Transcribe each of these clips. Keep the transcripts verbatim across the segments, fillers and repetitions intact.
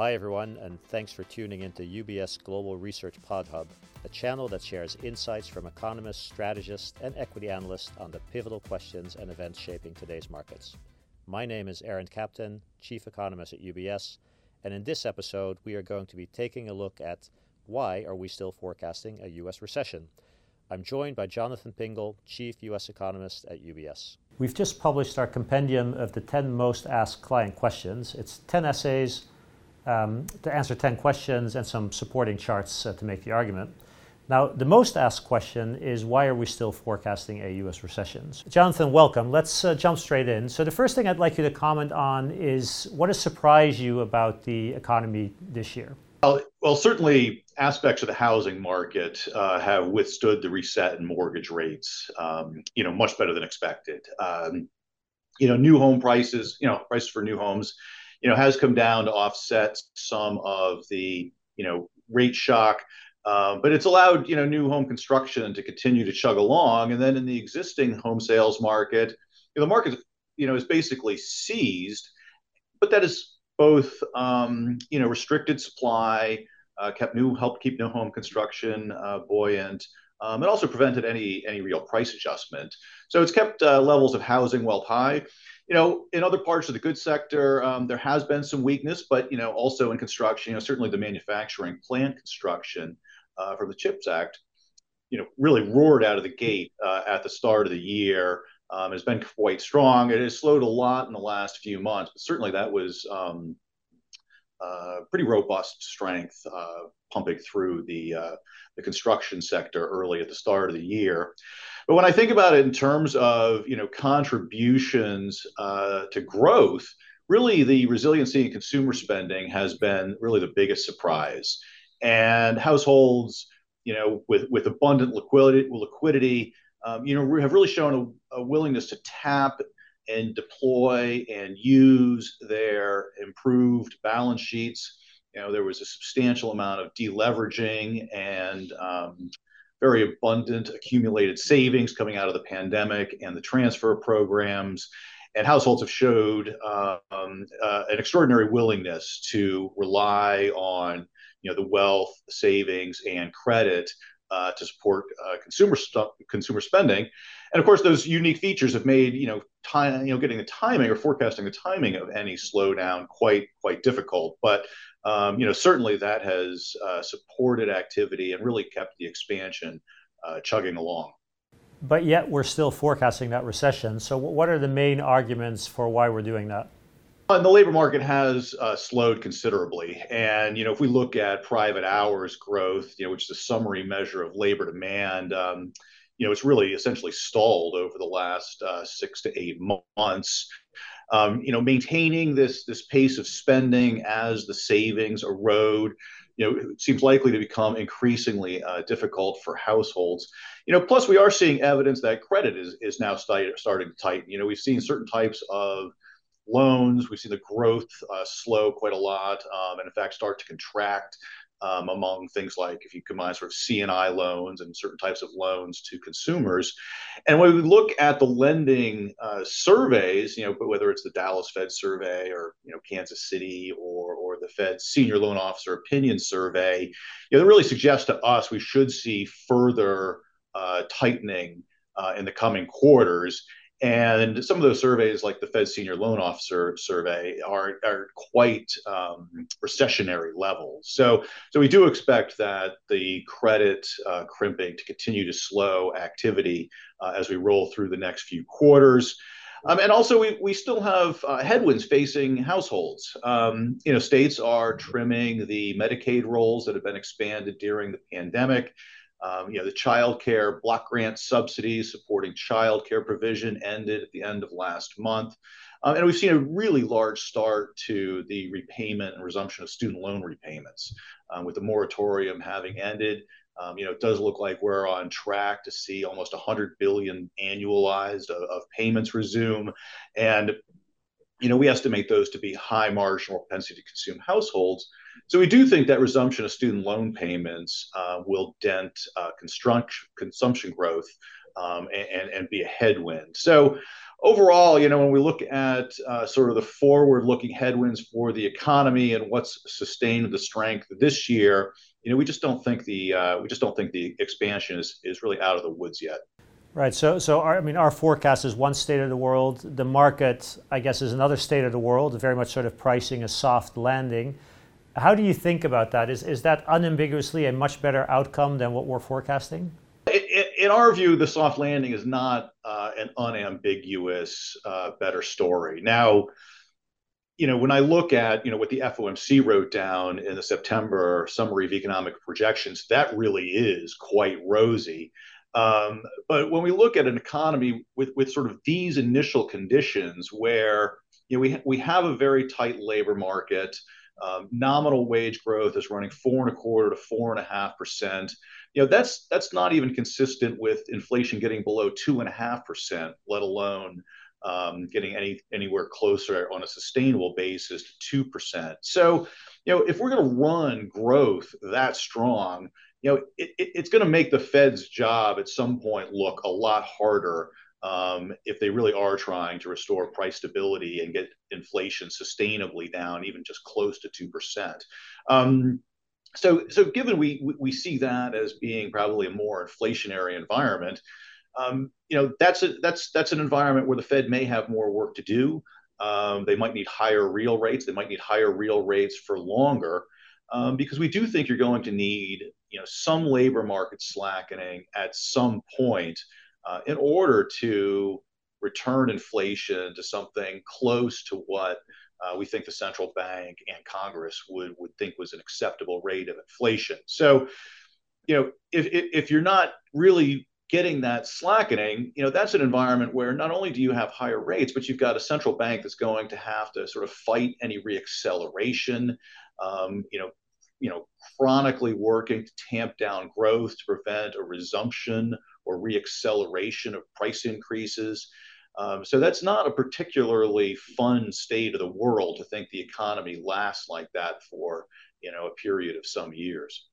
Hi everyone, and thanks for tuning into U B S Global Research Pod Hub, a channel that shares insights from economists, strategists, and equity analysts on the pivotal questions and events shaping today's markets. My name is Aaron Captain, Chief Economist at U B S, and in this episode we are going to be taking a look at why are we still forecasting a U S recession? I'm joined by Jonathan Pingle, Chief U S Economist at U B S. We've just published our compendium of the ten most asked client questions. It's ten essays, Um, to answer ten questions and some supporting charts uh, to make the argument. Now, the most asked question is, why are we still forecasting a U S recession? Jonathan, welcome. Let's uh, jump straight in. So the first thing I'd like you to comment on is, what has surprised you about the economy this year? Well, well certainly aspects of the housing market uh, have withstood the reset in mortgage rates, um, you know, much better than expected. Um, you know, new home prices, you know, prices for new homes, you know, has come down to offset some of the, you know, rate shock, uh, but it's allowed, you know, new home construction to continue to chug along. And then in the existing home sales market, you know, the market, you know, is basically seized, but that is both, um, you know, restricted supply, uh, kept new, helped keep new home construction uh, buoyant, um, and also prevented any any real price adjustment. So it's kept uh, levels of housing wealth high. You know, in other parts of the goods sector, um, there has been some weakness, but, you know, also in construction, you know, certainly the manufacturing plant construction uh, from the CHIPS Act, you know, really roared out of the gate uh, at the start of the year. Um, it's been quite strong. It has slowed a lot in the last few months, but certainly that was um, uh, pretty robust strength uh, pumping through the, uh, the construction sector early at the start of the year. But when I think about it in terms of, you know, contributions uh, to growth, really the resiliency in consumer spending has been really the biggest surprise. And households, you know, with, with abundant liquidity, liquidity um, you know, have really shown a, a willingness to tap and deploy and use their improved balance sheets. You know, there was a substantial amount of deleveraging and um very abundant accumulated savings coming out of the pandemic and the transfer programs, and households have showed uh, um, uh, an extraordinary willingness to rely on, you know, the wealth, savings, and credit uh, to support uh, consumer st- consumer spending. And of course, those unique features have made, you know, time, you know, getting the timing or forecasting the timing of any slowdown quite quite difficult. But Um, you know, certainly that has uh, supported activity and really kept the expansion uh, chugging along. But yet we're still forecasting that recession. So what are the main arguments for why we're doing that? And the labor market has uh, slowed considerably. And, you know, if we look at private hours growth, you know, which is a summary measure of labor demand, um, you know, it's really essentially stalled over the last uh, six to eight months. Um, you know, maintaining this this pace of spending as the savings erode, you know, it seems likely to become increasingly uh, difficult for households. You know, plus we are seeing evidence that credit is is now starting to tighten. You know, we've seen certain types of loans. We've seen the growth uh, slow quite a lot, um, and in fact start to contract um, among things like, if you combine sort of C and I loans and certain types of loans to consumers. And when we look at the lending uh, surveys, you know, whether it's the Dallas Fed survey or, you know, Kansas City or or the Fed Senior Loan Officer Opinion Survey, you know, that really suggests to us we should see further uh, tightening uh, in the coming quarters. And some of those surveys, like the Fed Senior Loan Officer Survey, are are quite um, recessionary levels. So, so we do expect that the credit uh, crimping to continue to slow activity uh, as we roll through the next few quarters. Um, and also, we we still have uh, headwinds facing households. Um, you know, states are trimming the Medicaid rolls that have been expanded during the pandemic. Um, you know, the child care block grant subsidies supporting child care provision ended at the end of last month. Um, and we've seen a really large start to the repayment and resumption of student loan repayments um, with the moratorium having ended. Um, you know, it does look like we're on track to see almost one hundred billion dollars annualized of, of payments resume. And, you know, we estimate those to be high marginal propensity to consume households. So we do think that resumption of student loan payments uh, will dent uh, construction consumption growth um, and, and be a headwind. So overall, you know, when we look at uh, sort of the forward-looking headwinds for the economy and what's sustained the strength this year, you know, we just don't think the uh, we just don't think the expansion is is really out of the woods yet. Right. So, so our, I mean, our forecast is one state of the world. The market, I guess, is another state of the world. Very much sort of pricing a soft landing. How do you think about that? Is is that unambiguously a much better outcome than what we're forecasting? In our view, the soft landing is not uh, an unambiguous uh, better story. Now, you know, when I look at, you know, what the F O M C wrote down in the September summary of economic projections, that really is quite rosy. Um, but when we look at an economy with, with sort of these initial conditions where, you know, we, ha- we have a very tight labor market. Um, nominal wage growth is running four and a quarter to four and a half percent. You know, that's that's not even consistent with inflation getting below two and a half percent, let alone um, getting any anywhere closer on a sustainable basis to two percent. So, you know, if we're going to run growth that strong, you know, it, it, it's going to make the Fed's job at some point look a lot harder. Um, if they really are trying to restore price stability and get inflation sustainably down, even just close to two percent. Um, so, so given we we see that as being probably a more inflationary environment, um, you know, that's a, that's that's an environment where the Fed may have more work to do. Um, they might need higher real rates. They might need higher real rates for longer, um, because we do think you're going to need, you know, some labor market slackening at some point. Uh, in order to return inflation to something close to what uh, we think the central bank and Congress would would think was an acceptable rate of inflation. So, you know, if if you're not really getting that slackening, you know, that's an environment where not only do you have higher rates, but you've got a central bank that's going to have to sort of fight any reacceleration. Um, you know, you know, chronically working to tamp down growth to prevent a resumption or reacceleration of price increases. Um, so that's not a particularly fun state of the world to think the economy lasts like that for, you know, a period of some years.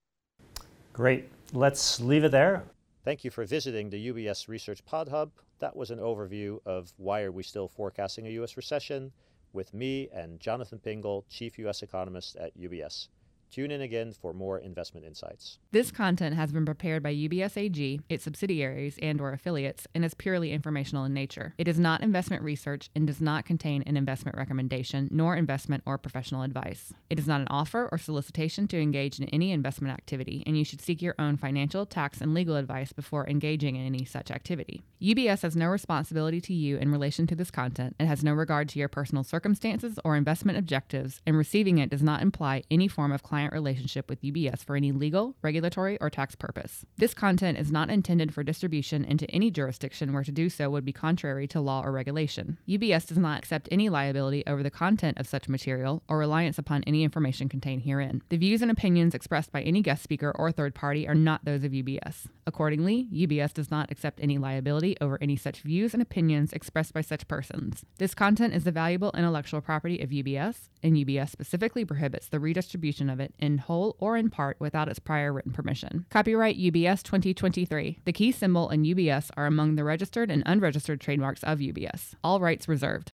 Great. Let's leave it there. Thank you for visiting the U B S Research Pod Hub. That was an overview of why are we still forecasting a U S recession with me and Jonathan Pingle, Chief U S Economist at U B S. Tune in again for more investment insights. This content has been prepared by U B S A G, its subsidiaries, and or affiliates, and is purely informational in nature. It is not investment research and does not contain an investment recommendation, nor investment or professional advice. It is not an offer or solicitation to engage in any investment activity, and you should seek your own financial, tax, and legal advice before engaging in any such activity. U B S has no responsibility to you in relation to this content. It has no regard to your personal circumstances or investment objectives, and receiving it does not imply any form of client relationship with U B S for any legal, regulatory, or tax purpose. This content is not intended for distribution into any jurisdiction where to do so would be contrary to law or regulation. U B S does not accept any liability over the content of such material or reliance upon any information contained herein. The views and opinions expressed by any guest speaker or third party are not those of U B S. Accordingly, U B S does not accept any liability over any such views and opinions expressed by such persons. This content is the valuable intellectual property of U B S, and U B S specifically prohibits the redistribution of it in whole or in part without its prior written permission. Copyright U B S twenty twenty-three. The key symbol and U B S are among the registered and unregistered trademarks of U B S. All rights reserved.